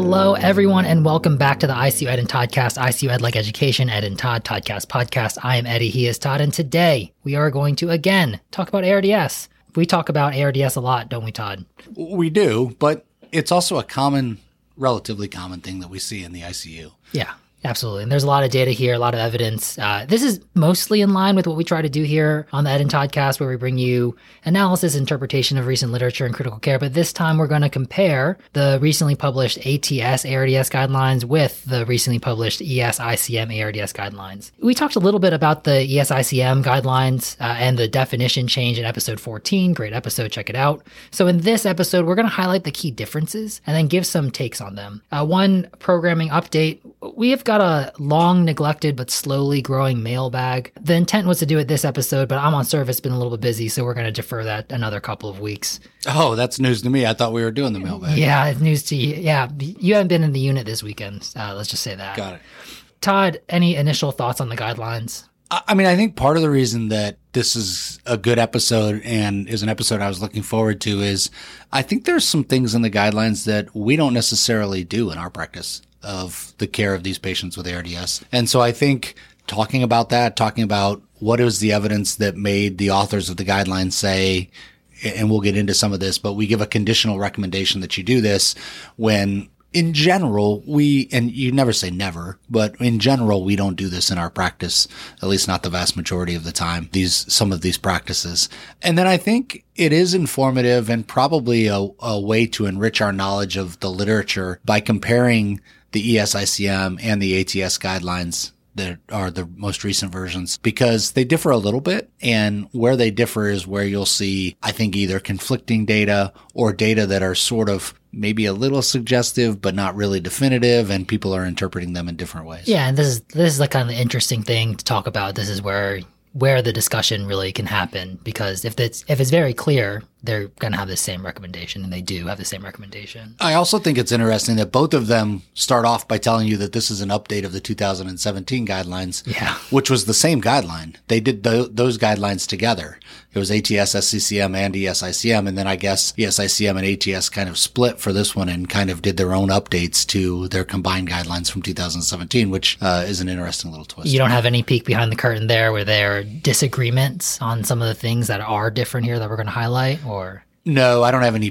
Hello, everyone, and welcome back to the ICU Ed and Toddcast, ICU Ed like education, Ed and Todd, Toddcast podcast. I am Eddie, he is Todd, and today we are going to, again, talk about ARDS. We talk about ARDS a lot, don't we, Todd? We do, but it's also a common, relatively common thing that we see in the ICU. Yeah. Absolutely. And there's a lot of data here, a lot of evidence. This is mostly in line with what we try to do here on the Ed and Toddcast, where we bring you analysis, interpretation of recent literature in critical care. But this time we're going to compare the recently published ATS ARDS guidelines with the recently published ESICM ARDS guidelines. We talked a little bit about the ESICM guidelines and the definition change in episode 14. Great episode. Check it out. So in this episode, we're going to highlight the key differences and then give some takes on them. One programming update. We have got a long neglected but slowly growing mailbag. The intent was to do it this episode, but I'm on service, been a little bit busy, so we're going to defer that another couple of weeks. Oh, that's news to me. I thought we were doing the mailbag. Yeah, it's news to you. Yeah, you haven't been in the unit this weekend. Let's just say that. Got it. Todd, any initial thoughts on the guidelines? I mean, I think part of the reason that this is a good episode and is an episode I was looking forward to is I think there's some things in the guidelines that we don't necessarily do in our practice of the care of these patients with ARDS. And so I think talking about that, talking about what is the evidence that made the authors of the guidelines say, and we'll get into some of this, but we give a conditional recommendation that you do this when in general, and you never say never, but in general, we don't do this in our practice, at least not the vast majority of the time, some of these practices. And then I think it is informative and probably a way to enrich our knowledge of the literature by comparing the ESICM and the ATS guidelines that are the most recent versions, because they differ a little bit. And where they differ is where you'll see, I think, either conflicting data or data that are sort of maybe a little suggestive, but not really definitive, and people are interpreting them in different ways. Yeah, and this is like kind of the interesting thing to talk about. This is where the discussion really can happen, because if it's very clear, they're going to have the same recommendation, and they do have the same recommendation. I also think it's interesting that both of them start off by telling you that this is an update of the 2017 guidelines, which was the same guideline. They did those guidelines together. It was ATS, SCCM, and ESICM, and then I guess ESICM and ATS kind of split for this one and kind of did their own updates to their combined guidelines from 2017, which is an interesting little twist. You don't have any peek behind the curtain there where there are disagreements on some of the things that are different here that we're going to highlight? Or no, I don't have any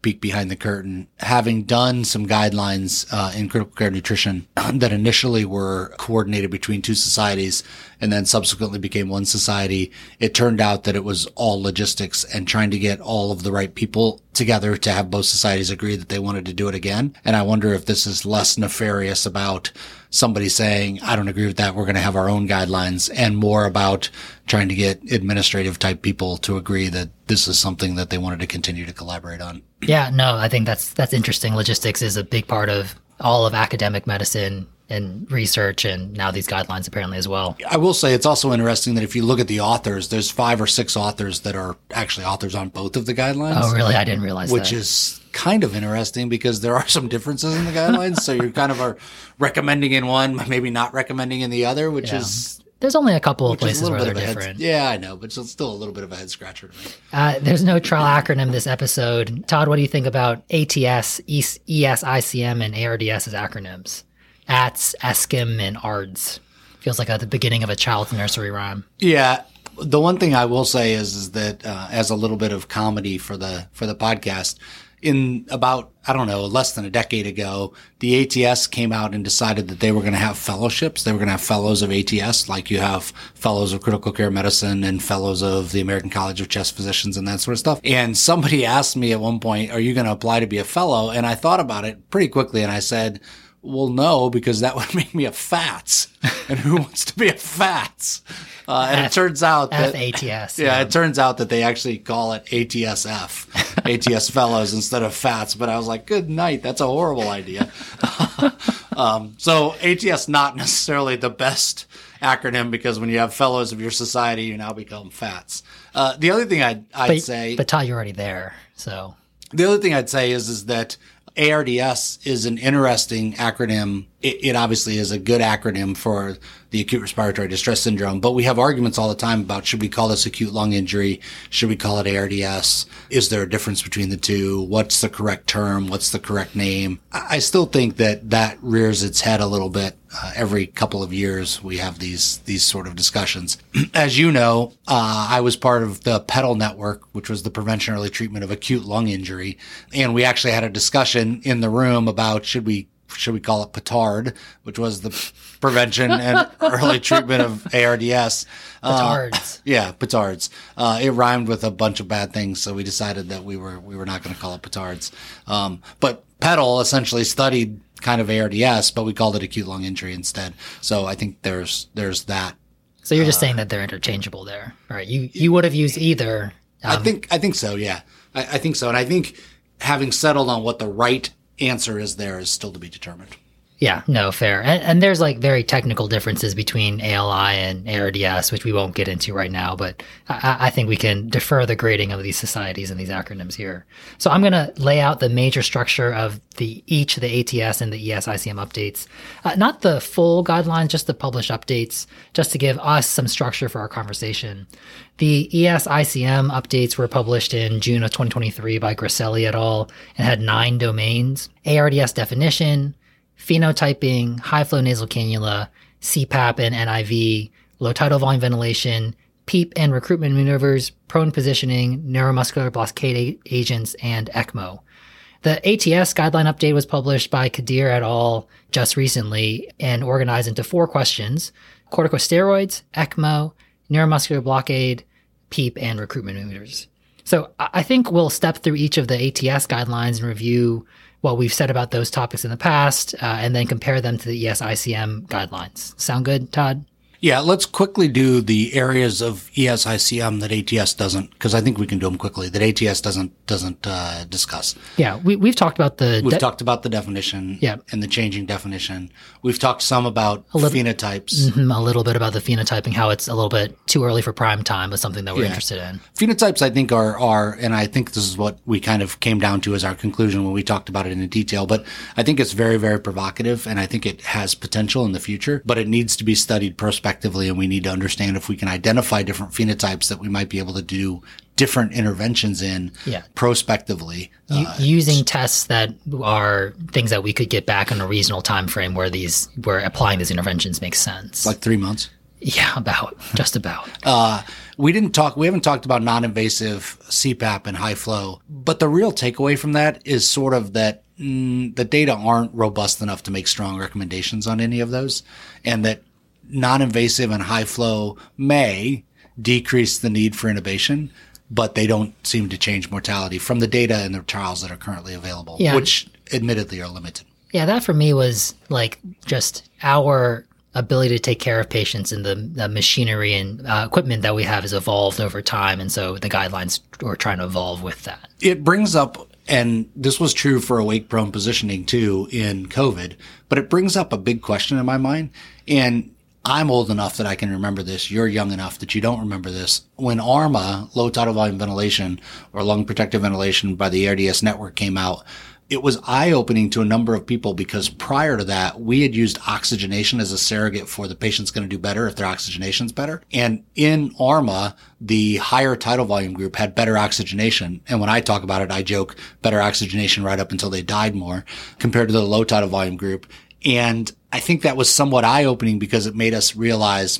peek behind the curtain. Having done some guidelines in critical care nutrition that initially were coordinated between two societies and then subsequently became one society, it turned out that it was all logistics and trying to get all of the right people together to have both societies agree that they wanted to do it again. And I wonder if this is less nefarious about somebody saying, I don't agree with that, we're going to have our own guidelines, and more about trying to get administrative type people to agree that this is something that they wanted to continue to collaborate on. Yeah, no, I think that's interesting. Logistics is a big part of all of academic medicine and research, and now these guidelines apparently as well. I will say it's also interesting that if you look at the authors, there's 5 or 6 authors that are actually authors on both of the guidelines. Oh, really? I didn't realize that. Which is kind of interesting because there are some differences in the guidelines. So you kind of are recommending in one, maybe not recommending in the other, which is... There's only a couple of places where they're different. Yeah, I know, but it's still a little bit of a head scratcher to me. There's no trial acronym this episode. Todd, what do you think about ATS, ESICM, and ARDS as acronyms? ATS, ESCM, and ARDS. Feels like at the beginning of a child's nursery rhyme. Yeah. The one thing I will say is that as a little bit of comedy for the podcast, in about, I don't know, less than a decade ago, the ATS came out and decided that they were going to have fellowships. They were going to have fellows of ATS, like you have fellows of critical care medicine and fellows of the American College of Chest Physicians and that sort of stuff. And somebody asked me at one point, are you going to apply to be a fellow? And I thought about it pretty quickly and I said, well, no, because that would make me a FATS. And who wants to be a FATS? And it turns out that ATS. Yeah, it turns out that they actually call it ATSF, ATS fellows instead of FATS. But I was like, good night. That's a horrible idea. So ATS not necessarily the best acronym, because when you have fellows of your society, you now become FATS. The other thing I'd say, but Todd, you're already there. So the other thing I'd say is that ARDS is an interesting acronym it obviously is a good acronym for the acute respiratory distress syndrome, but we have arguments all the time about, should we call this acute lung injury? Should we call it ARDS? Is there a difference between the two? What's the correct term? What's the correct name? I still think that rears its head a little bit. Every couple of years, we have these sort of discussions. As you know, I was part of the PETAL network, which was the Prevention Early Treatment of Acute Lung Injury. And we actually had a discussion in the room about, should we call it PETARD, which was the Prevention and Early Treatment of ARDS. PETARDS. Yeah, PETARDS. It rhymed with a bunch of bad things, so we decided that we were not going to call it PETARDS. But PETAL essentially studied kind of ARDS, but we called it acute lung injury instead. So I think there's that. So you're just saying that they're interchangeable there, right? You would have used either. I think so. Yeah, I think so. And I think having settled on what the right answer is there is still to be determined. Yeah, no, fair. And there's like very technical differences between ALI and ARDS, which we won't get into right now, but I think we can defer the grading of these societies and these acronyms here. So I'm going to lay out the major structure of the ATS and the ESICM updates. Not the full guidelines, just the published updates, just to give us some structure for our conversation. The ESICM updates were published in June of 2023 by Griselli et al. And had 9 domains: ARDS definition, phenotyping, high-flow nasal cannula, CPAP and NIV, low-tidal volume ventilation, PEEP and recruitment maneuvers, prone positioning, neuromuscular blockade agents, and ECMO. The ATS guideline update was published by Kadir et al. Just recently and organized into 4 questions: corticosteroids, ECMO, neuromuscular blockade, PEEP, and recruitment maneuvers. So I think we'll step through each of the ATS guidelines and review what we've said about those topics in the past, and then compare them to the ESICM guidelines. Sound good, Todd? Yeah, let's quickly do the areas of ESICM that ATS doesn't, because I think we can do them quickly, that ATS doesn't discuss. Yeah, we've talked about the... We've talked about the definition and the changing definition. We've talked some about phenotypes. Mm-hmm, a little bit about the phenotyping, how it's a little bit too early for prime time, but something that we're interested in. Phenotypes, I think, are, and I think this is what we kind of came down to as our conclusion when we talked about it in detail, but I think it's very, very provocative, and I think it has potential in the future, but it needs to be studied prospectively. And we need to understand if we can identify different phenotypes that we might be able to do different interventions in prospectively. Using tests that are things that we could get back in a reasonable time frame where applying these interventions makes sense. Like 3 months? Yeah, just about. We haven't talked about non-invasive CPAP and high flow, but the real takeaway from that is sort of that the data aren't robust enough to make strong recommendations on any of those, and that non-invasive and high flow may decrease the need for intubation, but they don't seem to change mortality from the data and the trials that are currently available, which admittedly are limited. Yeah, that for me was like just our ability to take care of patients, and the machinery and equipment that we have has evolved over time. And so the guidelines are trying to evolve with that. It brings up, and this was true for awake prone positioning too in COVID, but it brings up a big question in my mind. And I'm old enough that I can remember this. You're young enough that you don't remember this. When ARMA, low tidal volume ventilation or lung protective ventilation by the ARDS network came out, it was eye-opening to a number of people, because prior to that, we had used oxygenation as a surrogate for the patient's going to do better if their oxygenation's better. And in ARMA, the higher tidal volume group had better oxygenation. And when I talk about it, I joke better oxygenation right up until they died more compared to the low tidal volume group. And I think that was somewhat eye-opening because it made us realize,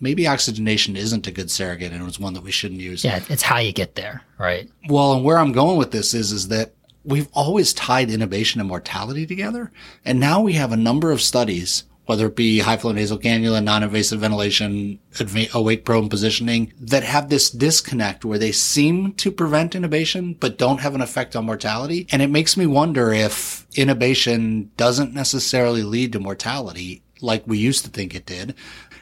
maybe oxygenation isn't a good surrogate, and it was one that we shouldn't use. Yeah, it's how you get there, right? Well, and where I'm going with this is that we've always tied intubation and mortality together, and now we have a number of studies, whether it be high-flow nasal cannula, non-invasive ventilation, awake prone positioning, that have this disconnect where they seem to prevent intubation but don't have an effect on mortality. And it makes me wonder if intubation doesn't necessarily lead to mortality like we used to think it did,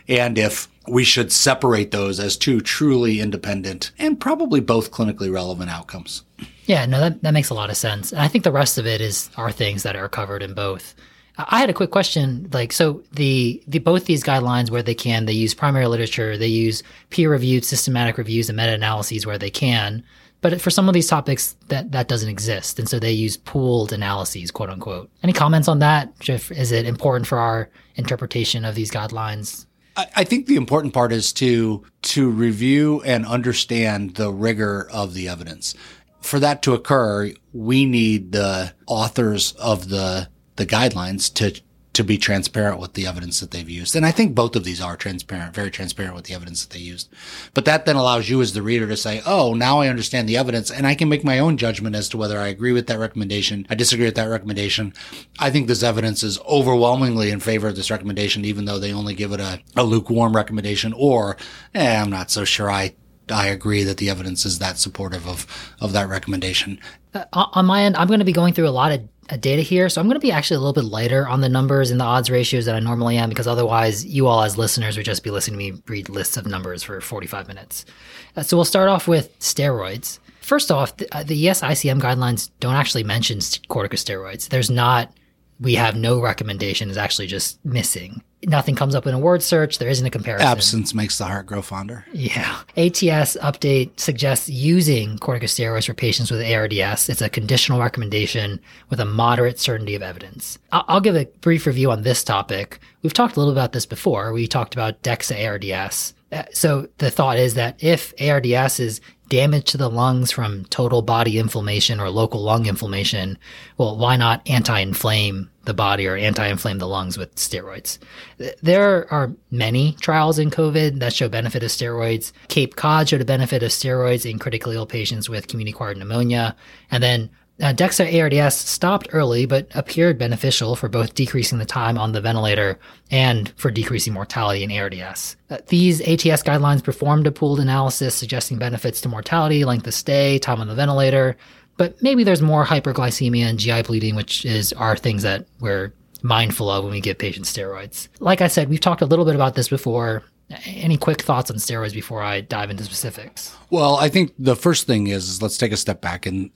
and if we should separate those as two truly independent and probably both clinically relevant outcomes. Yeah, no, that makes a lot of sense. And I think the rest of it are things that are covered in both. I had a quick question. Like, so the both these guidelines, where they can, they use primary literature, they use peer-reviewed systematic reviews and meta-analyses where they can. But for some of these topics, that doesn't exist. And so they use pooled analyses, quote unquote. Any comments on that, Jeff? Is it important for our interpretation of these guidelines? I think the important part is to review and understand the rigor of the evidence. For that to occur, we need the authors of the guidelines to be transparent with the evidence that they've used. And I think both of these are transparent, very transparent with the evidence that they used. But that then allows you as the reader to say, oh, now I understand the evidence and I can make my own judgment as to whether I agree with that recommendation, I disagree with that recommendation. I think this evidence is overwhelmingly in favor of this recommendation, even though they only give it a lukewarm recommendation, or I'm not so sure I agree that the evidence is that supportive of that recommendation. On my end, I'm going to be going through a lot of data here. So I'm going to be actually a little bit lighter on the numbers and the odds ratios that I normally am, because otherwise you all as listeners would just be listening to me read lists of numbers for 45 minutes. So we'll start off with steroids. First off, the ESICM guidelines don't actually mention corticosteroids. We have no recommendation, is actually just missing. Nothing comes up in a word search. There isn't a comparison. Absence makes the heart grow fonder. Yeah. ATS update suggests using corticosteroids for patients with ARDS. It's a conditional recommendation with a moderate certainty of evidence. I'll give a brief review on this topic. We've talked a little about this before. We talked about DEXA-ARDS. So the thought is that if ARDS is damage to the lungs from total body inflammation or local lung inflammation, well, why not anti-inflame the body or anti-inflame the lungs with steroids? There are many trials in COVID that show benefit of steroids. Cape Cod showed a benefit of steroids in critically ill patients with community-acquired pneumonia. And then DEXA-ARDS stopped early but appeared beneficial for both decreasing the time on the ventilator and for decreasing mortality in ARDS. These ATS guidelines performed a pooled analysis suggesting benefits to mortality, length of stay, time on the ventilator, but maybe there's more hyperglycemia and GI bleeding, which are things that we're mindful of when we give patients steroids. Like I said, we've talked a little bit about this before. Any quick thoughts on steroids before I dive into specifics? Well, I think the first thing is let's take a step back and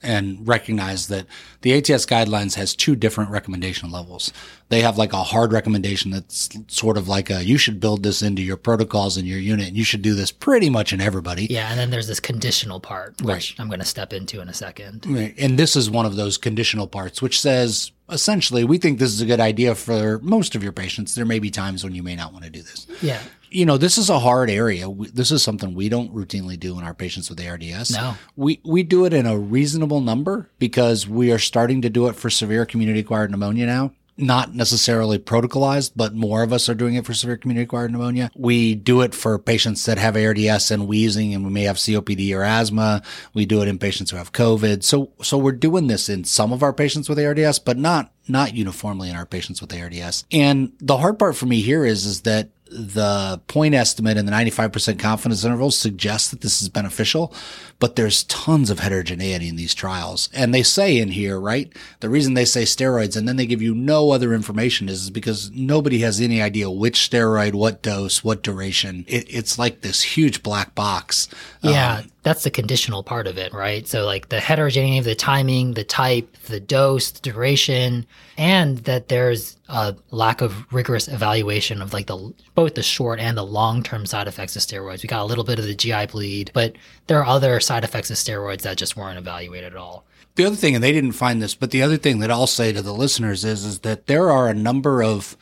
recognize that the ATS guidelines has two different recommendation levels. They have like a hard recommendation that's sort of like you should build this into your protocols in your unit, and you should do this pretty much in everybody. Yeah, and then there's this conditional part, which right. I'm going to step into in a second. Right. And this is one of those conditional parts, which says – essentially, we think this is a good idea for most of your patients. There may be times when you may not want to do this. Yeah. You know, this is a hard area. This is something we don't routinely do in our patients with ARDS. No. We do it in a reasonable number because we are starting to do it for severe community-acquired pneumonia now. Not necessarily protocolized, but more of us are doing it for severe community-acquired pneumonia. We do it for patients that have ARDS and wheezing, and we may have COPD or asthma. We do it in patients who have COVID. So we're doing this in some of our patients with ARDS, but not uniformly in our patients with ARDS. And the hard part for me here is that the point estimate and the 95% confidence intervals suggest that this is beneficial, but there's tons of heterogeneity in these trials. And they say in here, right, the reason they say steroids and then they give you no other information is because nobody has any idea which steroid, what dose, what duration. It's like this huge black box. Yeah, that's the conditional part of it, right? So like the heterogeneity of the timing, the type, the dose, the duration, and that there's a lack of rigorous evaluation of like both the short and the long-term side effects of steroids. We got a little bit of the GI bleed, but there are other side effects of steroids that just weren't evaluated at all. The other thing, and they didn't find this, but the other thing that I'll say to the listeners is that there are a number of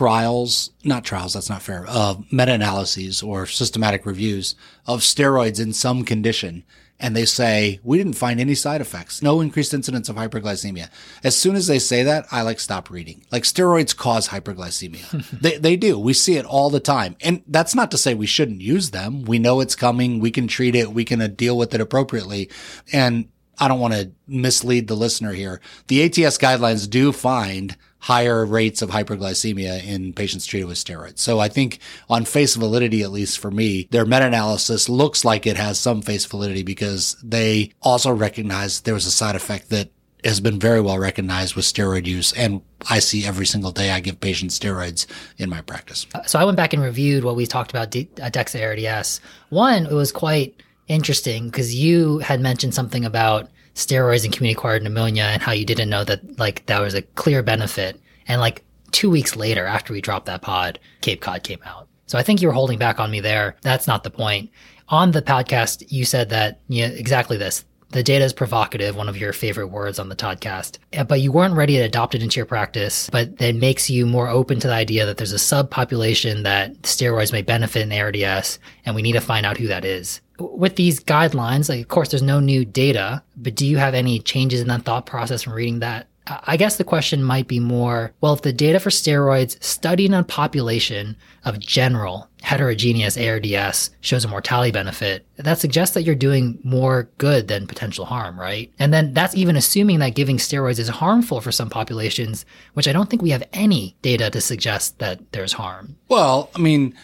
meta-analyses or systematic reviews of steroids in some condition. And they say, we didn't find any side effects, no increased incidence of hyperglycemia. As soon as they say that, I stop reading. Steroids cause hyperglycemia. They do. We see it all the time. And that's not to say we shouldn't use them. We know it's coming. We can treat it. We can deal with it appropriately. And I don't want to mislead the listener here. The ATS guidelines do find higher rates of hyperglycemia in patients treated with steroids. So I think on face validity, at least for me, their meta-analysis looks like it has some face validity because they also recognize there was a side effect that has been very well recognized with steroid use. And I see every single day I give patients steroids in my practice. So I went back and reviewed what we talked about DEXA-ARDS. One, it was quite interesting because you had mentioned something about steroids and community-acquired pneumonia and how you didn't know that that was a clear benefit. And 2 weeks later, after we dropped that pod, Cape Cod came out. So I think you were holding back on me there. That's not the point. On the podcast, you said that, you know, exactly this. The data is provocative, one of your favorite words on the podcast, but you weren't ready to adopt it into your practice, but that makes you more open to the idea that there's a subpopulation that steroids may benefit in ARDS, and we need to find out who that is. With these guidelines, like, of course, there's no new data, but do you have any changes in that thought process from reading that? I guess the question might be more, well, if the data for steroids studied on a population of general heterogeneous ARDS shows a mortality benefit, that suggests that you're doing more good than potential harm, right? And then that's even assuming that giving steroids is harmful for some populations, which I don't think we have any data to suggest that there's harm. Well, I mean,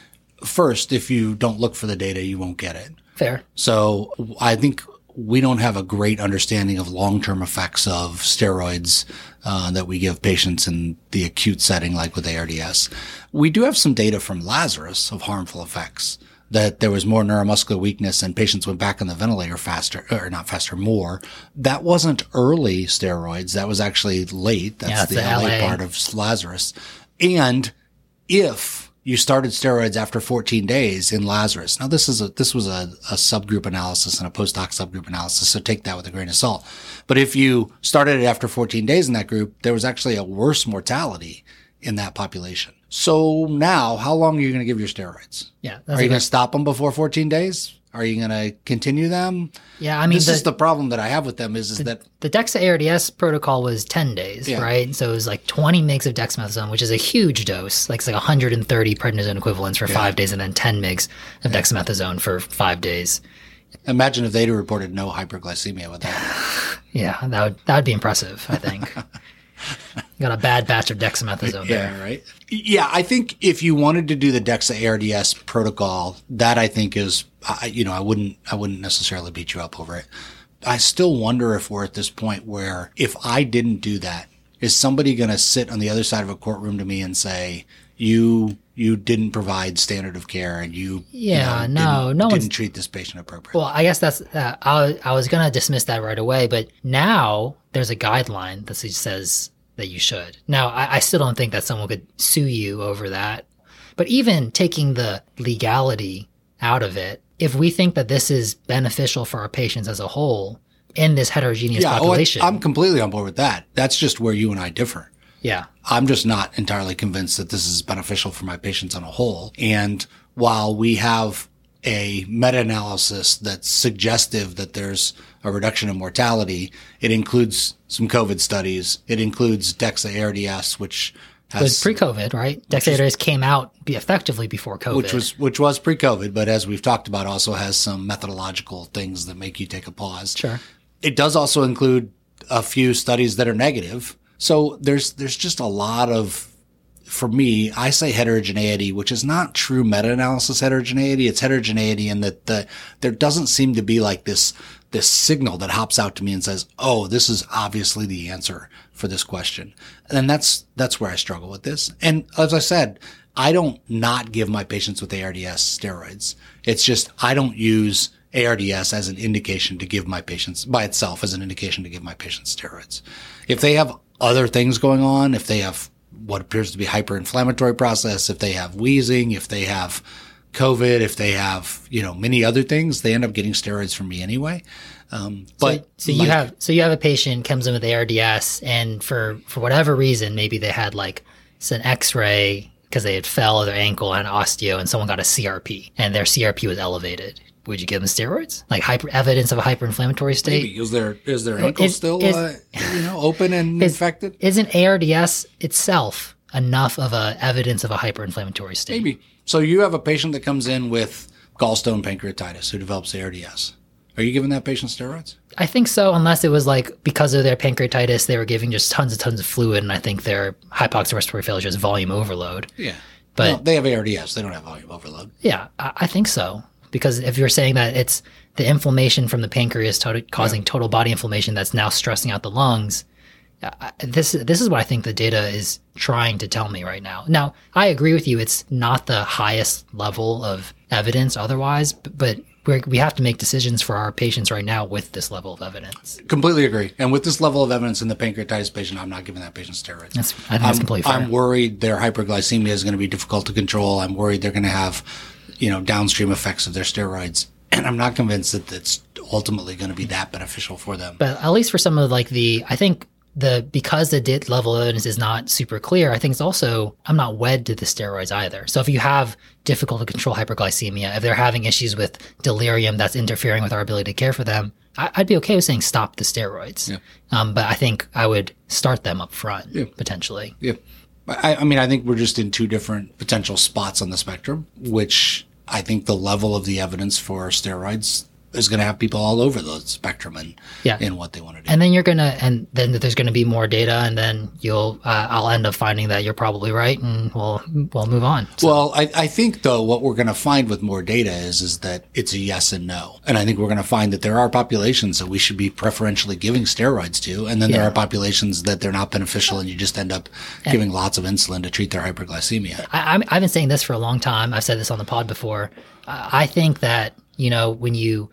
first, if you don't look for the data, you won't get it. Fair. So I think we don't have a great understanding of long-term effects of steroids that we give patients in the acute setting, like with ARDS. We do have some data from Lazarus of harmful effects, that there was more neuromuscular weakness and patients went back on the ventilator faster, or not faster, more. That wasn't early steroids. That was actually late. That's the LA part of Lazarus. And if you started steroids after 14 days in Lazarus. Now, this was a subgroup analysis and a postdoc subgroup analysis, so take that with a grain of salt. But if you started it after 14 days in that group, there was actually a worse mortality in that population. So now, how long are you going to give your steroids? Yeah, are you going to stop them before 14 days? Are you going to continue them? Yeah, I mean, this is the problem that I have with them is that the DEXA-ARDS protocol was 10 days, yeah, right? So it was like 20 mgs of dexamethasone, which is a huge dose. Like it's like 130 prednisone equivalents for 5 days and then 10 mgs of dexamethasone for 5 days. Imagine if they'd reported no hyperglycemia with that. Yeah, that would be impressive, I think. Got a bad batch of dexamethasone there. Yeah, right? Yeah, I think if you wanted to do the DEXA-ARDS protocol, that I think is, I wouldn't necessarily beat you up over it. I still wonder if we're at this point where if I didn't do that, is somebody going to sit on the other side of a courtroom to me and say, you didn't provide standard of care and you didn't treat this patient appropriately. Well, I guess that's, I was going to dismiss that right away, but now there's a guideline that says that you should. Now, I still don't think that someone could sue you over that, but even taking the legality out of it, if we think that this is beneficial for our patients as a whole in this heterogeneous population. I'm completely on board with that. That's just where you and I differ. Yeah. I'm just not entirely convinced that this is beneficial for my patients on a whole. And while we have a meta-analysis that's suggestive that there's a reduction in mortality, it includes some COVID studies. It includes DEXA-ARDS, which has... It was pre-COVID, right? DEXA-ARDS came out effectively before COVID. Which was pre-COVID, but as we've talked about, also has some methodological things that make you take a pause. Sure. It does also include a few studies that are negative. So there's just a lot of, for me, I say heterogeneity, which is not true meta-analysis heterogeneity. It's heterogeneity in that there doesn't seem to be like this signal that hops out to me and says, oh, this is obviously the answer for this question. And that's where I struggle with this. And as I said, I don't not give my patients with ARDS steroids. It's just I don't use ARDS as an indication to give my patients by itself as an indication to give my patients steroids. If they have other things going on, if they have what appears to be hyperinflammatory process, if they have wheezing, if they have COVID, if they have, many other things, they end up getting steroids from me anyway. So you have a patient comes in with ARDS and for whatever reason, maybe they had an x-ray because they had fell on their ankle and osteo and someone got a CRP and their CRP was elevated. Would you give them steroids? Evidence of a hyperinflammatory state? Maybe. Is their ankle still open and infected? Isn't ARDS itself enough of a evidence of a hyperinflammatory state? Maybe. So you have a patient that comes in with gallstone pancreatitis who develops ARDS. Are you giving that patient steroids? I think so, unless it was because of their pancreatitis, they were giving just tons and tons of fluid, and I think their hypoxic respiratory failure is volume overload. Yeah. But no, they have ARDS. They don't have volume overload. Yeah, I think so. Because if you're saying that it's the inflammation from the pancreas causing total body inflammation that's now stressing out the lungs, this is what I think the data is trying to tell me right now. Now, I agree with you. It's not the highest level of evidence otherwise, but we have to make decisions for our patients right now with this level of evidence. Completely agree. And with this level of evidence in the pancreatitis patient, I'm not giving that patient steroids. I think that's completely fair. I'm worried their hyperglycemia is going to be difficult to control. I'm worried they're going to have, you know, downstream effects of their steroids. And I'm not convinced that that's ultimately going to be that beneficial for them. But at least for some of like the, I think the, because the level of evidence is not super clear, I think it's also, I'm not wed to the steroids either. So if you have difficult to control hyperglycemia, if they're having issues with delirium that's interfering with our ability to care for them, I'd be okay with saying stop the steroids. Yeah. But I think I would start them up front, yeah, potentially. Yeah. I mean, I think we're just in two different potential spots on the spectrum, which I think the level of the evidence for steroids is going to have people all over the spectrum and in what they want to do. And then and then there's going to be more data, and then I'll end up finding that you're probably right, and we'll move on. So. Well, I think though what we're going to find with more data is that it's a yes and no. And I think we're going to find that there are populations that we should be preferentially giving steroids to, and then there are populations that they're not beneficial, and you just end up giving lots of insulin to treat their hyperglycemia. I've been saying this for a long time. I've said this on the pod before. I think that, you know, when you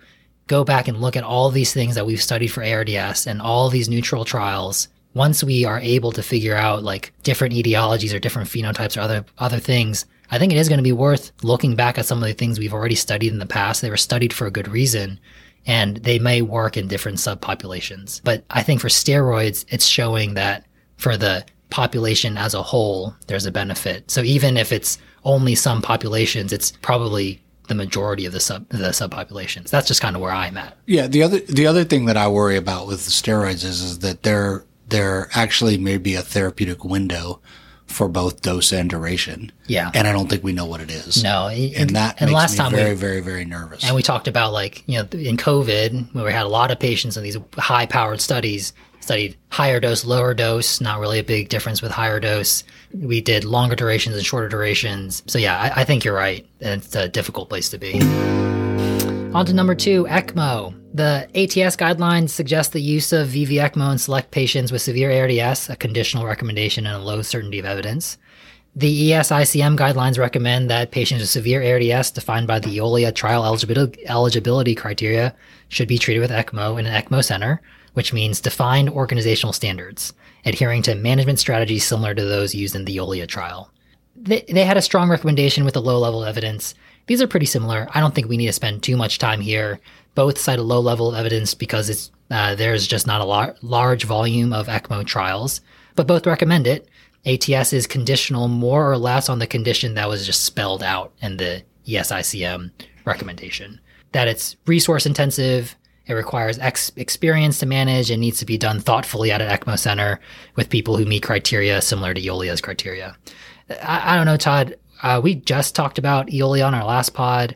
go back and look at all these things that we've studied for ARDS and all these neutral trials, once we are able to figure out like different etiologies or different phenotypes or other things, I think it is going to be worth looking back at some of the things we've already studied in the past. They were studied for a good reason, and they may work in different subpopulations. But I think for steroids, it's showing that for the population as a whole, there's a benefit. So even if it's only some populations, it's probably the majority of the subpopulations. That's just kind of where I'm at. Yeah. The other thing that I worry about with the steroids is that there actually may be a therapeutic window for both dose and duration. Yeah. And I don't think we know what it is. No. And that makes me very, very nervous. And we talked about like, you know, in COVID, where we had a lot of patients in these high powered studies, studied higher dose, lower dose, not really a big difference with higher dose. We did longer durations and shorter durations. So yeah, I think you're right. It's a difficult place to be. On to number 2, ECMO. The ATS guidelines suggest the use of VV ECMO in select patients with severe ARDS, a conditional recommendation and a low certainty of evidence. The ESICM guidelines recommend that patients with severe ARDS defined by the EOLIA trial eligibility criteria should be treated with ECMO in an ECMO center, which means defined organizational standards, adhering to management strategies similar to those used in the EOLIA trial. They had a strong recommendation with a low level of evidence. These are pretty similar. I don't think we need to spend too much time here. Both cite a low level of evidence because it's there's just not a large volume of ECMO trials, but both recommend it. ATS is conditional more or less on the condition that was just spelled out in the ESICM recommendation, that it's resource intensive, it requires experience to manage, and needs to be done thoughtfully at an ECMO center with people who meet criteria similar to EOLIA's criteria. I don't know, Todd. We just talked about EOLIA on our last pod.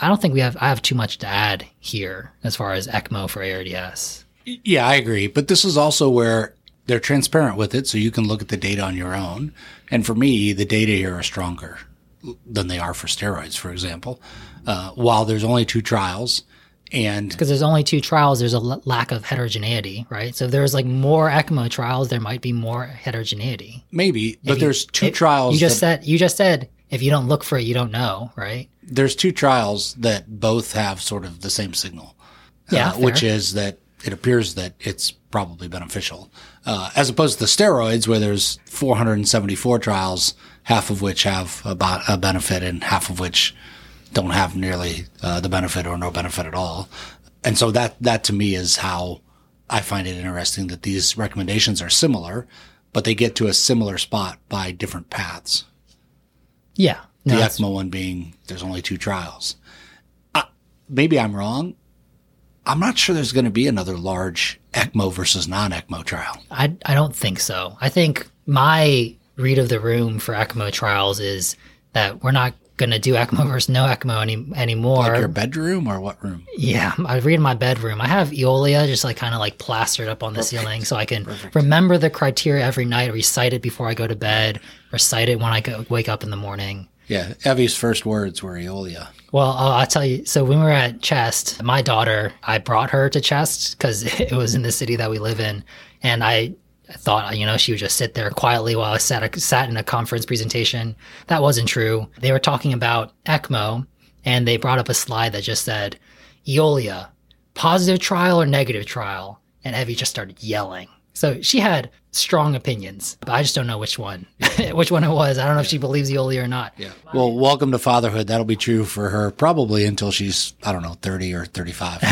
I don't think I have too much to add here as far as ECMO for ARDS. Yeah, I agree. But this is also where they're transparent with it, so you can look at the data on your own. And for me, the data here are stronger than they are for steroids, for example. While there's only 2 trials, and because there's only 2 trials, there's a lack of heterogeneity, right? So if there's like more ECMO trials, there might be more heterogeneity. Maybe, but there's 2 trials. You just said if you don't look for it, you don't know, right? There's 2 trials that both have sort of the same signal, which is that it appears that it's probably beneficial, as opposed to the steroids, where there's 474 trials, half of which have about a benefit and half of which don't have nearly the benefit or no benefit at all. And so that to me is how I find it interesting that these recommendations are similar, but they get to a similar spot by different paths. Yeah. No, the ECMO one being there's only 2 trials. Maybe I'm wrong. I'm not sure there's going to be another large ECMO versus non-ECMO trial. I don't think so. I think my read of the room for ECMO trials is that we're not going to do ECMO versus no ECMO anymore. Like your bedroom or what room? Yeah, I read in my bedroom. I have EOLIA just like kind of like plastered up on the ceiling so I can remember the criteria every night, recite it before I go to bed, recite it when I wake up in the morning. Yeah, Evie's first words were EOLIA. Well, I'll tell you, so when we were at CHEST, my daughter, I brought her to CHEST because it was in the city that we live in, and I thought, you know, she would just sit there quietly while I sat in a conference presentation. That wasn't true. They were talking about ECMO and they brought up a slide that just said, EOLIA, positive trial or negative trial? And Evie just started yelling. So she had strong opinions, but I just don't know which one, which one it was. I don't know if she believes EOLIA or not. Yeah. Well, welcome to fatherhood. That'll be true for her probably until she's, I don't know, 30 or 35.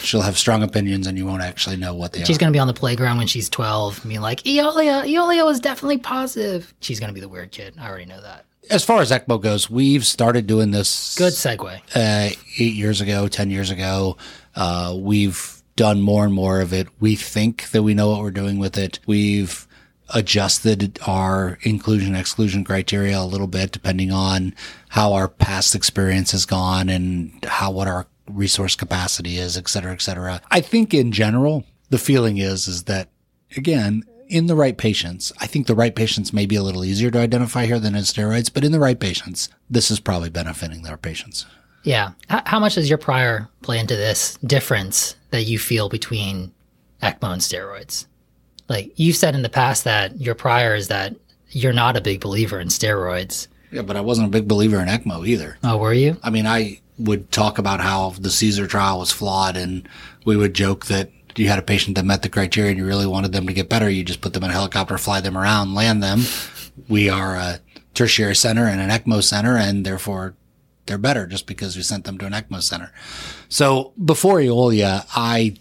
She'll have strong opinions and you won't actually know what they are. She's going to be on the playground when she's 12 being like, EOLIA was definitely positive. She's going to be the weird kid. I already know that. As far as ECMO goes, we've started doing this. Good segue. 8 years ago, 10 years ago, we've done more and more of it. We think that we know what we're doing with it. We've adjusted our inclusion/exclusion criteria a little bit depending on how our past experience has gone and what our resource capacity is, et cetera, et cetera. I think in general, the feeling is that, again, in the right patients, I think the right patients may be a little easier to identify here than in steroids, but in the right patients, this is probably benefiting their patients. Yeah. How much does your prior play into this difference that you feel between ECMO and steroids? Like you've said in the past that your prior is that you're not a big believer in steroids. Yeah, but I wasn't a big believer in ECMO either. Oh, were you? I mean, I would talk about how the CAESAR trial was flawed, and we would joke that you had a patient that met the criteria and you really wanted them to get better. You just put them in a helicopter, fly them around, land them. We are a tertiary center and an ECMO center, and therefore they're better just because we sent them to an ECMO center. So before EOLIA, I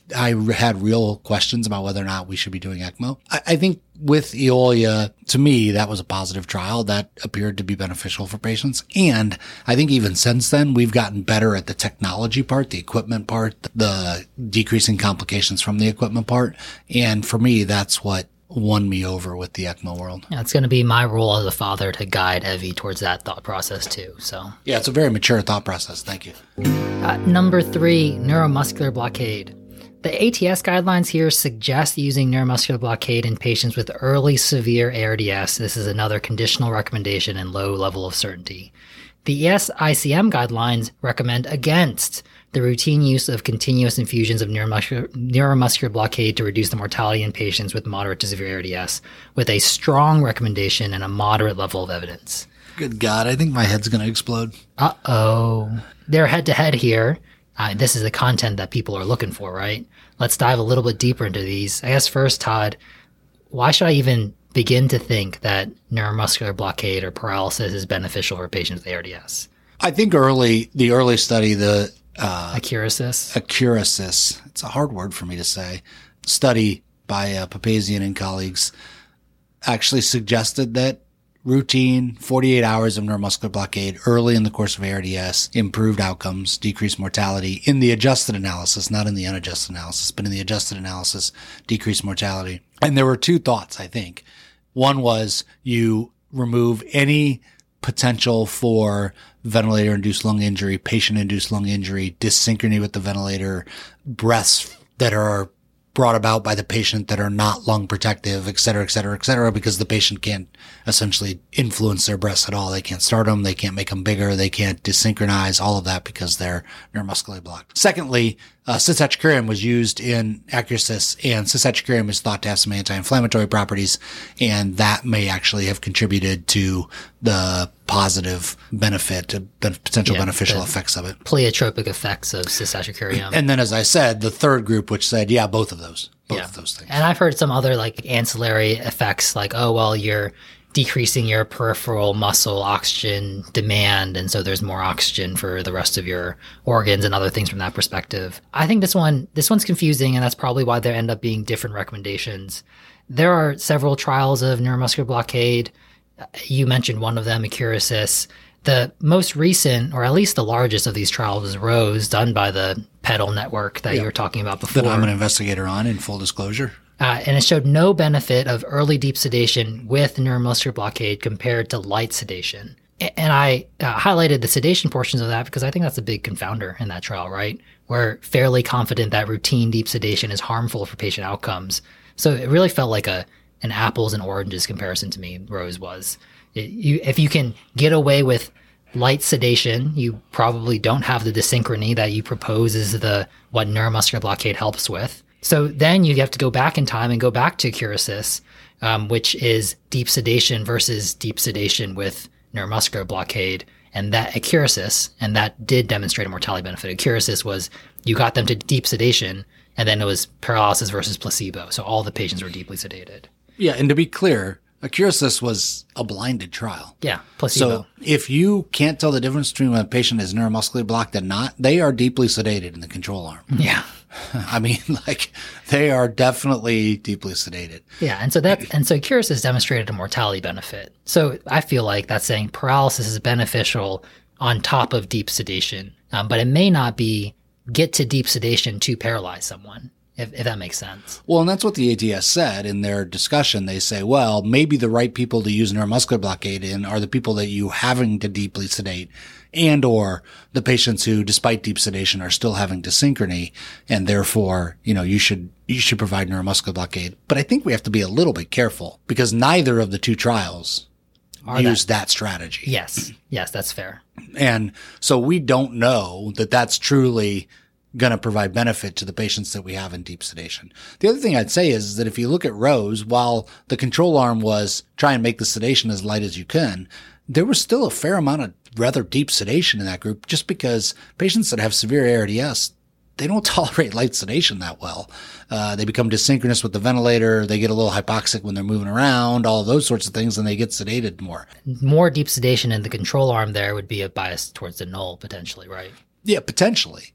had real questions about whether or not we should be doing ECMO. I think with EOLIA, to me, that was a positive trial that appeared to be beneficial for patients. And I think even since then, we've gotten better at the technology part, the equipment part, the decreasing complications from the equipment part. And for me, that's what won me over with the ECMO world. Yeah, it's going to be my role as a father to guide Evie towards that thought process too. So yeah, it's a very mature thought process. Thank you. Number three, neuromuscular blockade. The ATS guidelines here suggest using neuromuscular blockade in patients with early severe ARDS. This is another conditional recommendation and low level of certainty. The ESICM guidelines recommend against the routine use of continuous infusions of neuromuscular blockade to reduce the mortality in patients with moderate to severe ARDS, with a strong recommendation and a moderate level of evidence. Good God, I think my head's going to explode. Uh-oh. They're head-to-head here. This is the content that people are looking for, right? Let's dive a little bit deeper into these. I guess first, Todd, why should I even begin to think that neuromuscular blockade or paralysis is beneficial for patients with ARDS? I think the early study, the ACURASYS. It's a hard word for me to say. Study by Papazian and colleagues actually suggested that routine 48 hours of neuromuscular blockade early in the course of ARDS improved outcomes, decreased mortality in the adjusted analysis, not in the unadjusted analysis, but in the adjusted analysis, decreased mortality. And there were two thoughts, I think. One was you remove any potential for ventilator-induced lung injury, patient-induced lung injury, dysynchrony with the ventilator, breaths that are brought about by the patient that are not lung protective, et cetera, et cetera, et cetera, because the patient can't essentially influence their breaths at all. They can't start them. They can't make them bigger. They can't desynchronize, all of that because they're neuromuscularly blocked. Secondly, cisatracurium was used in ACURASYS, and cisatracurium is thought to have some anti-inflammatory properties, and that may actually have contributed to the positive benefit, potential beneficial effects of it. Pleiotropic effects of cisatracurium. And then, as I said, the third group, which said, yeah, both of those things. And I've heard some other like ancillary effects, like, oh, well, you're decreasing your peripheral muscle oxygen demand, and so there's more oxygen for the rest of your organs and other things from that perspective. I think this one's confusing, and that's probably why there end up being different recommendations. There are several trials of neuromuscular blockade. You mentioned one of them, ACURASYS. The most recent, or at least the largest of these trials, is ROSE, done by the PETAL network that you were talking about before. That I'm an investigator on, in full disclosure. And it showed no benefit of early deep sedation with neuromuscular blockade compared to light sedation. And I highlighted the sedation portions of that because I think that's a big confounder in that trial, right? We're fairly confident that routine deep sedation is harmful for patient outcomes. So it really felt like an apples and oranges comparison to me, Rose was. If you can get away with light sedation, you probably don't have the desynchrony that you propose is what neuromuscular blockade helps with. So then you have to go back in time and go back to ACURASYS, which is deep sedation versus deep sedation with neuromuscular blockade. and that ACURASYS, and that did demonstrate a mortality benefit. ACURASYS was you got them to deep sedation, and then it was paralysis versus placebo. So all the patients were deeply sedated. Yeah, and to be clear, ACURASYS was a blinded trial. Yeah, placebo. So if you can't tell the difference between when a patient is neuromuscularly blocked and not, they are deeply sedated in the control arm. Yeah. I mean, like, they are definitely deeply sedated. Yeah, and so ACURASYS demonstrated a mortality benefit. So I feel like that's saying paralysis is beneficial on top of deep sedation, but it may not be get to deep sedation to paralyze someone, if that makes sense. Well, and that's what the ATS said in their discussion. They say, well, maybe the right people to use neuromuscular blockade in are the people that you having to deeply sedate, and or the patients who, despite deep sedation, are still having dysynchrony, and therefore, you know, you should provide neuromuscular blockade. But I think we have to be a little bit careful because neither of the two trials used that strategy. Yes. Yes, that's fair. And so we don't know that that's truly going to provide benefit to the patients that we have in deep sedation. The other thing I'd say is that if you look at ROSE, while the control arm was try and make the sedation as light as you can, there was still a fair amount of rather deep sedation in that group just because patients that have severe ARDS, they don't tolerate light sedation that well. They become dysynchronous with the ventilator. They get a little hypoxic when they're moving around, all those sorts of things, and they get sedated more. More deep sedation in the control arm there would be a bias towards the null potentially, right? Yeah, potentially.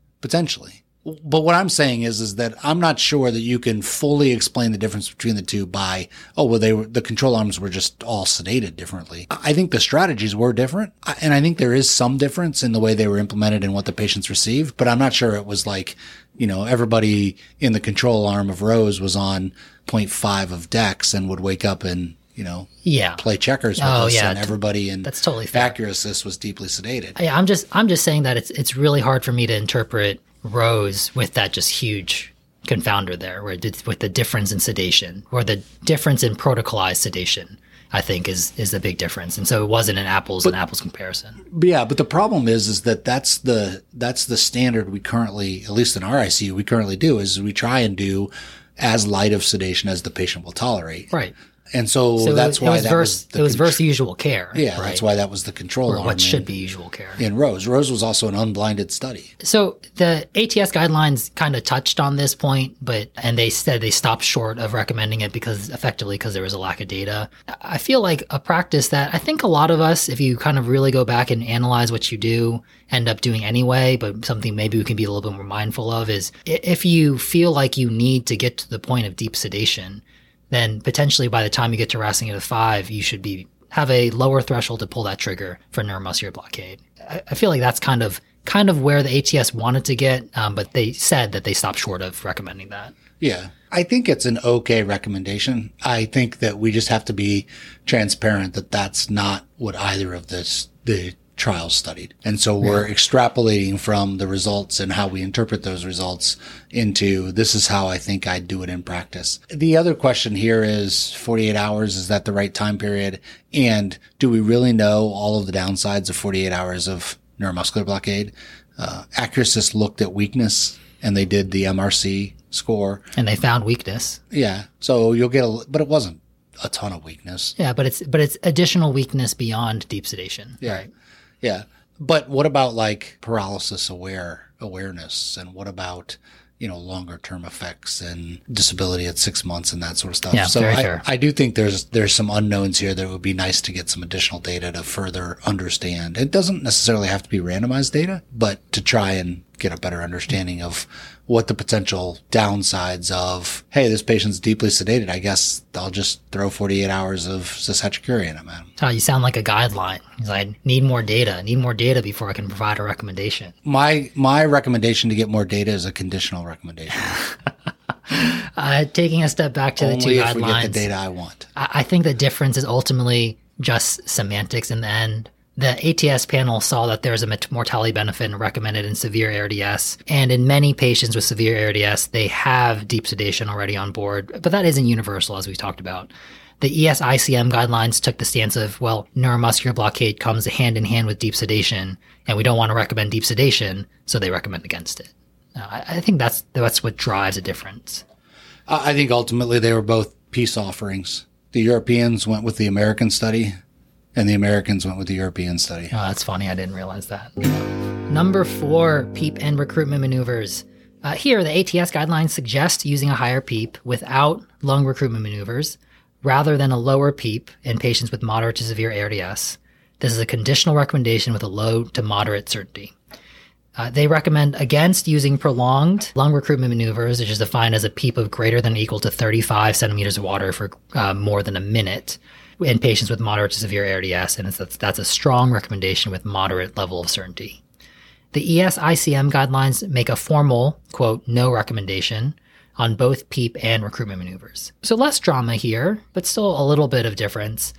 But what I'm saying is that I'm not sure that you can fully explain the difference between the two by, the control arms were just all sedated differently. I think the strategies were different, and I think there is some difference in the way they were implemented and what the patients received, but I'm not sure it was like, you know, everybody in the control arm of ROSE was on 0.5 of DEX and would wake up and, you know, play checkers with us, and everybody in that's totally ACURASYS was deeply sedated. Yeah, I'm just saying that it's really hard for me to interpret ROSE with that just huge confounder there, where with the difference in sedation, or the difference in protocolized sedation, I think is the big difference. And so it wasn't an apples comparison. Yeah, but the problem is that that's the standard we currently, at least in our ICU, we currently do, is we try and do as light of sedation as the patient will tolerate. Right. And so that's why that was it was versus usual care. Yeah, right? That's why that was the control arm. Or what should be usual care. In ROSE. ROSE was also an unblinded study. So the ATS guidelines kind of touched on this point, and they said they stopped short of recommending it because there was a lack of data. I feel like a practice that I think a lot of us, if you kind of really go back and analyze what you do, end up doing anyway, but something maybe we can be a little bit more mindful of is if you feel like you need to get to the point of deep sedation, then potentially by the time you get to RASing 5, you should have a lower threshold to pull that trigger for neuromuscular blockade. I feel like that's kind of where the ATS wanted to get, but they said that they stopped short of recommending that. Yeah. I think it's an okay recommendation. I think that we just have to be transparent that that's not what either of the trials studied. And so we're extrapolating from the results and how we interpret those results into this is how I think I'd do it in practice. The other question here is 48 hours. Is that the right time period? And do we really know all of the downsides of 48 hours of neuromuscular blockade? ACURASYS looked at weakness and they did the MRC score. And they found weakness. Yeah. So you'll get but it wasn't a ton of weakness. Yeah. But it's additional weakness beyond deep sedation. Yeah. Right? Yeah. But what about like paralysis awareness and what about, you know, longer term effects and disability at 6 months and that sort of stuff? Yeah, so I do think there's some unknowns here that would be nice to get some additional data to further understand. It doesn't necessarily have to be randomized data, but to try and get a better understanding of what the potential downsides of, hey, this patient's deeply sedated. I guess I'll just throw 48 hours of cisatracurium at him. Todd, you sound like a guideline. He's like, I need more data before I can provide a recommendation. My recommendation to get more data is a conditional recommendation. Taking a step back to the two guidelines. Only if we get the data I want. I think the difference is ultimately just semantics in the end. The ATS panel saw that there's a mortality benefit recommended in severe ARDS, and in many patients with severe ARDS, they have deep sedation already on board, but that isn't universal, as we talked about. The ESICM guidelines took the stance of, well, neuromuscular blockade comes hand in hand with deep sedation, and we don't want to recommend deep sedation, so they recommend against it. I think that's what drives a difference. I think ultimately they were both peace offerings. The Europeans went with the American study. and the Americans went with the European study. Oh, that's funny. I didn't realize that. Number 4, PEEP and recruitment maneuvers. Here, the ATS guidelines suggest using a higher PEEP without lung recruitment maneuvers rather than a lower PEEP in patients with moderate to severe ARDS. This is a conditional recommendation with a low to moderate certainty. They recommend against using prolonged lung recruitment maneuvers, which is defined as a PEEP of greater than or equal to 35 centimeters of water for more than a minute in patients with moderate to severe ARDS, and that's a strong recommendation with moderate level of certainty. The ESICM guidelines make a formal, quote, no recommendation on both PEEP and recruitment maneuvers. So less drama here, but still a little bit of difference.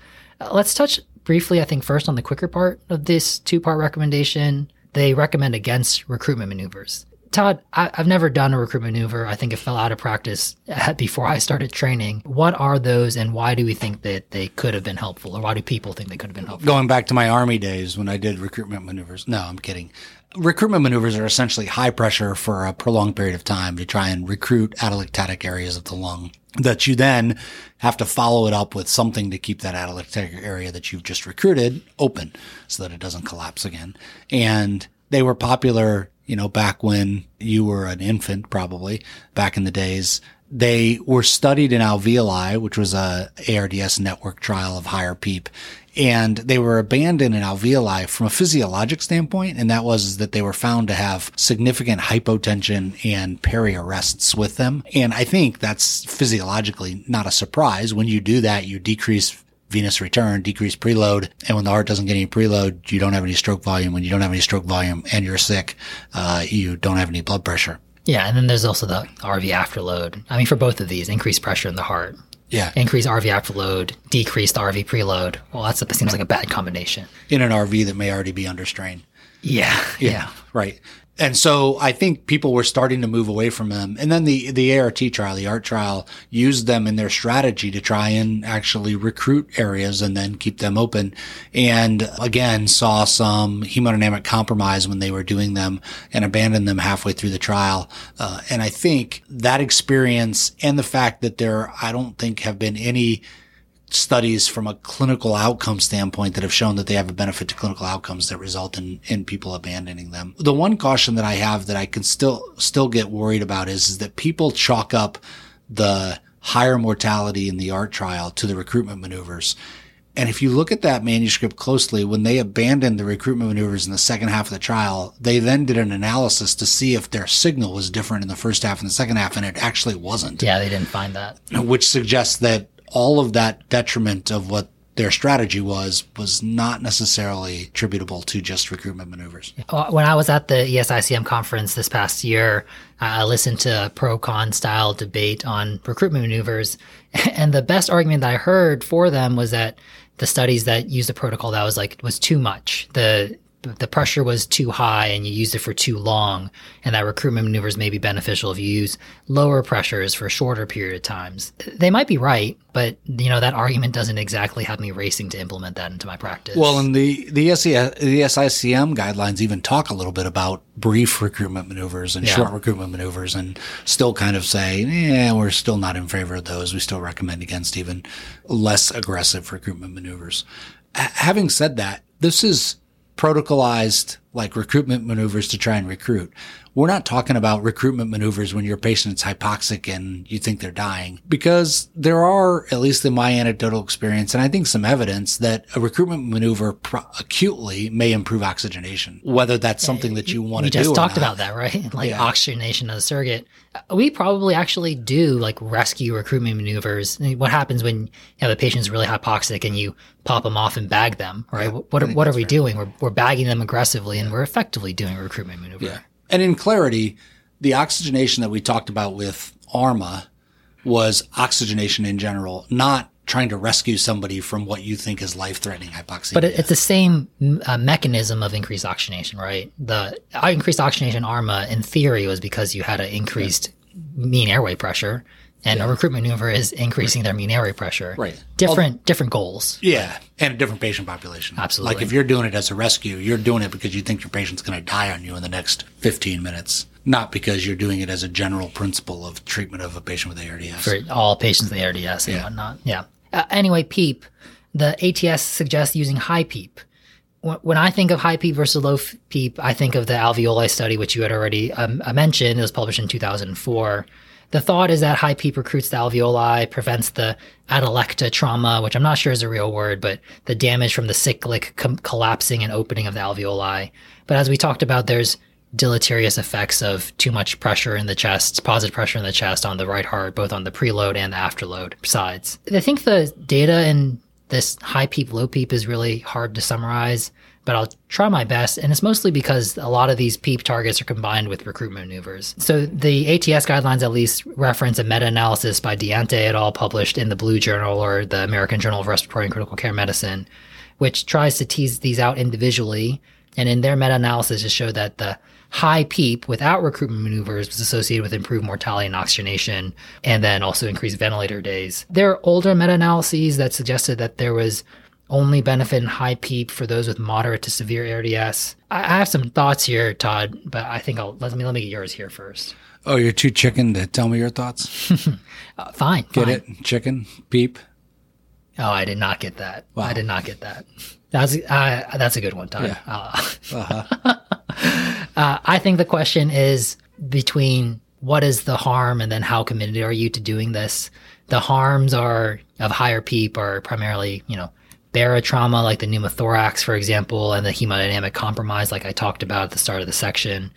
Let's touch briefly, I think, first on the quicker part of this two-part recommendation. They recommend against recruitment maneuvers. Todd, I've never done a recruitment maneuver. I think it fell out of practice before I started training. What are those, and why do we think that they could have been helpful, or why do people think they could have been helpful? Going back to my Army days when I did recruitment maneuvers. No, I'm kidding. Recruitment maneuvers are essentially high pressure for a prolonged period of time to try and recruit atelectatic areas of the lung that you then have to follow it up with something to keep that atelectatic area that you've just recruited open so that it doesn't collapse again. And they were popular, you know, back when you were an infant, probably back in the days. They were studied in alveoli, which was a ARDS network trial of higher PEEP. And they were abandoned in alveoli from a physiologic standpoint, and that was that they were found to have significant hypotension and peri-arrests with them. And I think that's physiologically not a surprise. When you do that, you decrease venous return, decrease preload, and when the heart doesn't get any preload, you don't have any stroke volume. When you don't have any stroke volume and you're sick, you don't have any blood pressure. Yeah, and then there's also the RV afterload. I mean, for both of these, increased pressure in the heart. Yeah. Increase RV afterload, decreased RV preload. Well, that seems like a bad combination. In an RV that may already be under strain. Yeah. Right. And so I think people were starting to move away from them. And then the ART trial, the ART trial, used them in their strategy to try and actually recruit areas and then keep them open. And again, saw some hemodynamic compromise when they were doing them and abandoned them halfway through the trial. And I think that experience and the fact that I don't think have been any studies from a clinical outcome standpoint that have shown that they have a benefit to clinical outcomes that result in people abandoning them. The one caution that I have that I can still get worried about is that people chalk up the higher mortality in the ART trial to the recruitment maneuvers. And if you look at that manuscript closely, when they abandoned the recruitment maneuvers in the second half of the trial, they then did an analysis to see if their signal was different in the first half and the second half, and it actually wasn't. Yeah, they didn't find that. Which suggests that all of that detriment of what their strategy was not necessarily attributable to just recruitment maneuvers. When I was at the ESICM conference this past year, I listened to a pro-con style debate on recruitment maneuvers. And the best argument that I heard for them was that the studies that used a protocol that was too much. The pressure was too high and you used it for too long, and that recruitment maneuvers may be beneficial if you use lower pressures for a shorter period of times. They might be right, but that argument doesn't exactly have me racing to implement that into my practice. Well, and the SICM guidelines even talk a little bit about brief recruitment maneuvers and short recruitment maneuvers, and still kind of say, we're still not in favor of those. We still recommend against even less aggressive recruitment maneuvers. Having said that, this is protocolized recruitment maneuvers to try and recruit. We're not talking about recruitment maneuvers when your patient's hypoxic and you think they're dying, because there are, at least in my anecdotal experience, and I think some evidence that a recruitment maneuver acutely may improve oxygenation, whether that's something that you want to do. We just talked about that, right? Oxygenation as a surrogate. We probably actually do rescue recruitment maneuvers. I mean, what happens when the patient's really hypoxic and you pop them off and bag them, right? Yeah, what are we doing? We're bagging them aggressively, and we're effectively doing a recruitment maneuver. Yeah. And in clarity, the oxygenation that we talked about with ARMA was oxygenation in general, not trying to rescue somebody from what you think is life-threatening hypoxia. But it's the same mechanism of increased oxygenation, right? The increased oxygenation ARMA, in theory, was because you had an increased mean airway pressure, and a recruitment maneuver is increasing their mean airway pressure. Right. Different goals. Yeah. And a different patient population. Absolutely. If you're doing it as a rescue, you're doing it because you think your patient's going to die on you in the next 15 minutes, not because you're doing it as a general principle of treatment of a patient with ARDS. For all patients with ARDS and whatnot. Yeah. Anyway, PEEP. The ATS suggests using high PEEP. When I think of high PEEP versus low PEEP, I think of the alveoli study, which you had already mentioned. It was published in 2004. The thought is that high PEEP recruits the alveoli, prevents the atelecta trauma, which I'm not sure is a real word, but the damage from the cyclic collapsing and opening of the alveoli. But as we talked about, there's deleterious effects of too much pressure in the chest, positive pressure in the chest on the right heart, both on the preload and the afterload sides. I think the data in this high PEEP, low PEEP is really hard to summarize, but I'll try my best. And it's mostly because a lot of these PEEP targets are combined with recruitment maneuvers. So the ATS guidelines at least reference a meta-analysis by Deante et al. Published in the Blue Journal or the American Journal of Respiratory and Critical Care Medicine, which tries to tease these out individually. And in their meta-analysis, it showed that the high PEEP without recruitment maneuvers was associated with improved mortality and oxygenation, and then also increased ventilator days. There are older meta-analyses that suggested that there was only benefit in high PEEP for those with moderate to severe ARDS. I have some thoughts here, Todd, but I think let me get yours here first. Oh, you're too chicken to tell me your thoughts? Fine. Get it? Chicken? PEEP? Oh, I did not get that. Wow. I did not get that. That's a good one, Todd. Yeah. I think the question is between what is the harm and then how committed are you to doing this? The harms are of higher PEEP are primarily, barotrauma, like the pneumothorax, for example, and the hemodynamic compromise, like I talked about at the start of the section.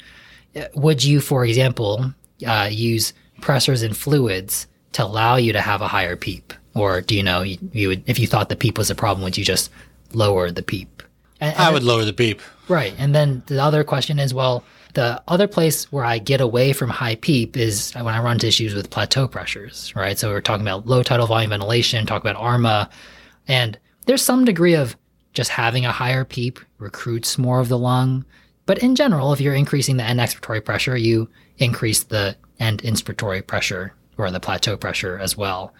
Would you, for example, use pressors and fluids to allow you to have a higher PEEP? Or do you would, if you thought the PEEP was a problem, would you just lower the PEEP? I would lower the PEEP. Right. And then the other question is, well, the other place where I get away from high PEEP is when I run into issues with plateau pressures, right? So we're talking about low tidal volume ventilation, talk about ARMA, and there's some degree of just having a higher PEEP recruits more of the lung. But in general, if you're increasing the end expiratory pressure, you increase the end inspiratory pressure or the plateau pressure as well.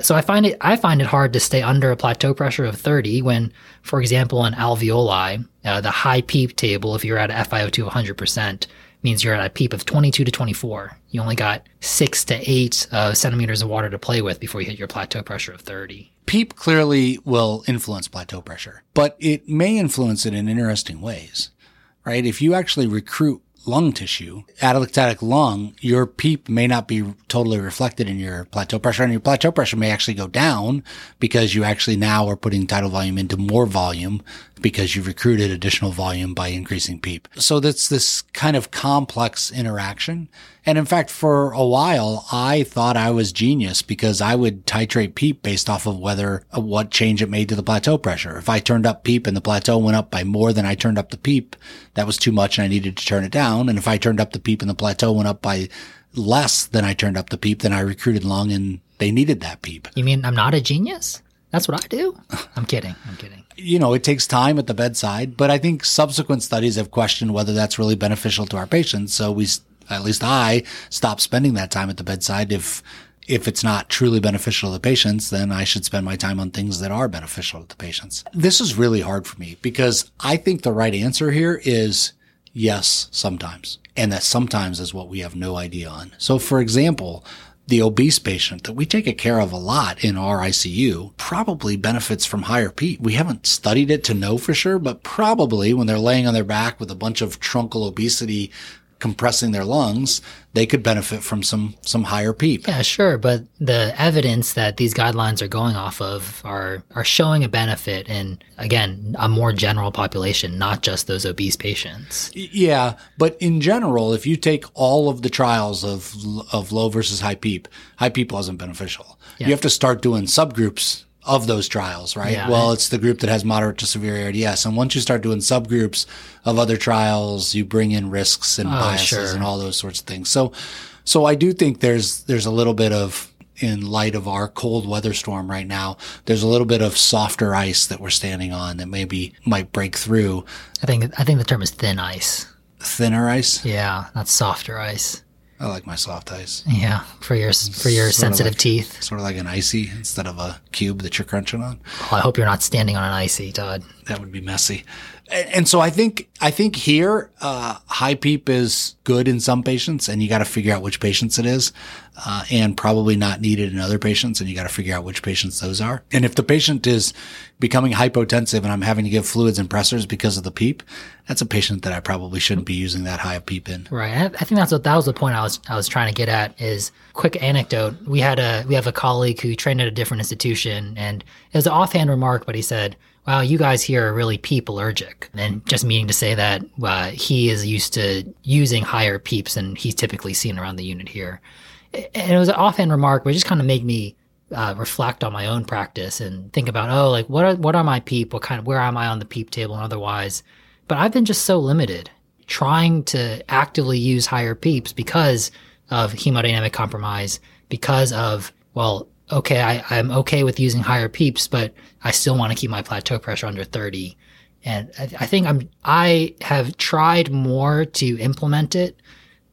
So I find it hard to stay under a plateau pressure of 30 when, for example, in alveoli, the high PEEP table, if you're at a FiO2 of 100%, means you're at a PEEP of 22 to 24. You only got 6 to 8 centimeters of water to play with before you hit your plateau pressure of 30. PEEP clearly will influence plateau pressure, but it may influence it in interesting ways, right? If you actually recruit lung tissue, atelectatic lung, your PEEP may not be totally reflected in your plateau pressure, and your plateau pressure may actually go down because you actually now are putting tidal volume into more volume because you've recruited additional volume by increasing PEEP. So that's this kind of complex interaction. And in fact, for a while, I thought I was genius because I would titrate PEEP based off of what change it made to the plateau pressure. If I turned up PEEP and the plateau went up by more than I turned up the PEEP, that was too much and I needed to turn it down. And if I turned up the PEEP and the plateau went up by less than I turned up the PEEP, then I recruited lung and they needed that PEEP. You mean I'm not a genius? That's what I do. I'm kidding. It takes time at the bedside, but I think subsequent studies have questioned whether that's really beneficial to our patients. So I stop spending that time at the bedside. If it's not truly beneficial to the patients, then I should spend my time on things that are beneficial to the patients. This is really hard for me because I think the right answer here is yes, sometimes. And that sometimes is what we have no idea on. So for example, the obese patient that we take care of a lot in our ICU probably benefits from higher PEEP. We haven't studied it to know for sure, but probably when they're laying on their back with a bunch of truncal obesity compressing their lungs, they could benefit from some higher PEEP. Yeah, sure. But the evidence that these guidelines are going off of are showing a benefit in, again, a more general population, not just those obese patients. Yeah. But in general, if you take all of the trials of low versus high PEEP wasn't beneficial. Yeah. You have to start doing subgroups of those trials, right? Yeah, well, it's the group that has moderate to severe ARDS. And once you start doing subgroups of other trials, you bring in risks and biases and all those sorts of things. So I do think there's a little bit of, in light of our cold weather storm right now, there's a little bit of softer ice that we're standing on that maybe might break through. I think the term is thin ice. Thinner ice? Yeah, not softer ice. I like my soft ice. Yeah, for your sensitive teeth. Sort of like an icy instead of a cube that you're crunching on. Well, I hope you're not standing on an icy, Todd. That would be messy. And so I think here, high PEEP is good in some patients, and you got to figure out which patients it is, and probably not needed in other patients, and you got to figure out which patients those are. And if the patient is becoming hypotensive and I'm having to give fluids and pressors because of the PEEP, that's a patient that I probably shouldn't be using that high of PEEP in. Right. I think that's that was the point I was trying to get at. Is quick anecdote. We have a colleague who trained at a different institution, and it was an offhand remark, but he said, wow, you guys here are really PEEP allergic. And just meaning to say that he is used to using higher PEEPs than he's typically seen around the unit here. And it was an offhand remark, which just kind of made me reflect on my own practice and think about, what are my PEEP? Where am I on the PEEP table and otherwise? But I've been just so limited trying to actively use higher PEEPs because of hemodynamic compromise, because of, I'm okay with using higher PEEPs, but I still want to keep my plateau pressure under 30. And I think I have tried more to implement it,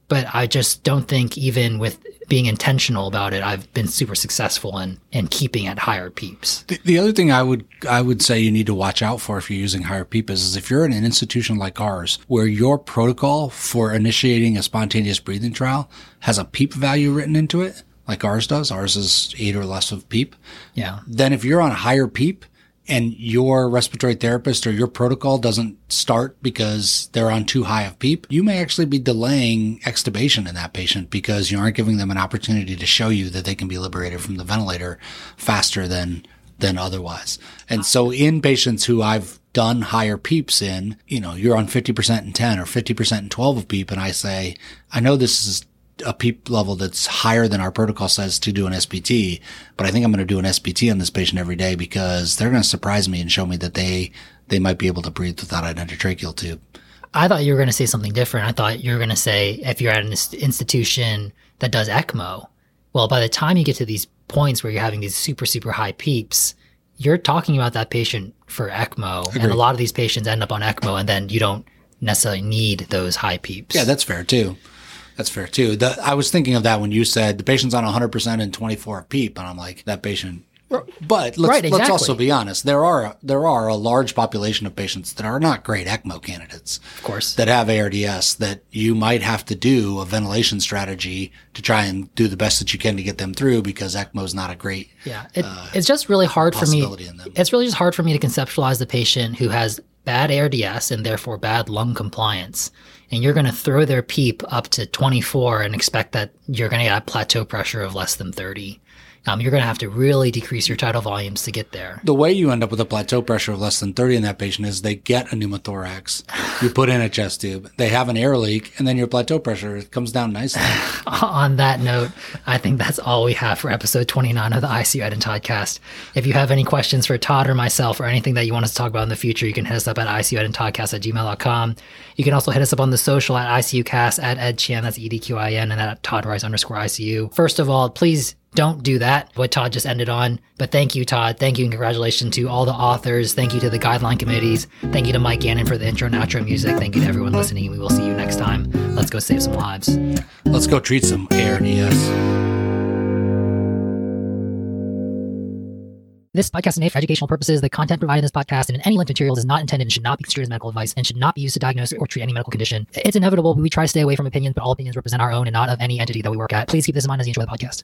but I just don't think even with being intentional about it, I've been super successful in keeping at higher PEEPs. The other thing I would say you need to watch out for if you're using higher PEEP is if you're in an institution like ours where your protocol for initiating a spontaneous breathing trial has a PEEP value written into it, like ours does. Ours is 8 or less of PEEP. Yeah. Then if you're on higher PEEP and your respiratory therapist or your protocol doesn't start because they're on too high of PEEP, you may actually be delaying extubation in that patient because you aren't giving them an opportunity to show you that they can be liberated from the ventilator faster than otherwise. And so in patients who I've done higher PEEPs in, you're on 50% and 10 or 50% and 12 of PEEP, and I say, I know this is a PEEP level that's higher than our protocol says to do an SPT, but I think I'm going to do an SPT on this patient every day because they're going to surprise me and show me that they might be able to breathe without an endotracheal tube. I thought you were going to say something different. I thought you were going to say if you're at an institution that does ECMO, well, by the time you get to these points where you're having these super, super high PEEPs, you're talking about that patient for ECMO. Agreed. And a lot of these patients end up on ECMO and then you don't necessarily need those high PEEPs. Yeah, that's fair too. That's fair too. I was thinking of that when you said the patient's on 100% and 24 of PEEP, and I'm like, that patient. But let's also be honest. There are a large population of patients that are not great ECMO candidates, of course, that have ARDS that you might have to do a ventilation strategy to try and do the best that you can to get them through because ECMO is not a great. Yeah, it's just really hard for me. It's really just hard for me to conceptualize the patient who has bad ARDS and therefore bad lung compliance. And you're going to throw their PEEP up to 24 and expect that you're going to get a plateau pressure of less than 30. You're going to have to really decrease your tidal volumes to get there. The way you end up with a plateau pressure of less than 30 in that patient is they get a pneumothorax, you put in a chest tube, they have an air leak, and then your plateau pressure comes down nicely. On that note, I think that's all we have for episode 29 of the ICU Ed and Toddcast. If you have any questions for Todd or myself or anything that you want us to talk about in the future, you can hit us up at ICUEdandToddcast@gmail.com. You can also hit us up on the social at ICUcast, at EdChan, that's EDQIN, and at ToddRice_ICU. First of all, please don't do that, what Todd just ended on. But thank you, Todd. Thank you, and congratulations to all the authors. Thank you to the guideline committees. Thank you to Mike Gannon for the intro and outro music. Thank you to everyone listening. We will see you next time. Let's go save some lives. Let's go treat some ARDS. This podcast is made for educational purposes. The content provided in this podcast and in any linked materials is not intended and should not be construed as medical advice and should not be used to diagnose or treat any medical condition. It's inevitable, but we try to stay away from opinions, but all opinions represent our own and not of any entity that we work at. Please keep this in mind as you enjoy the podcast.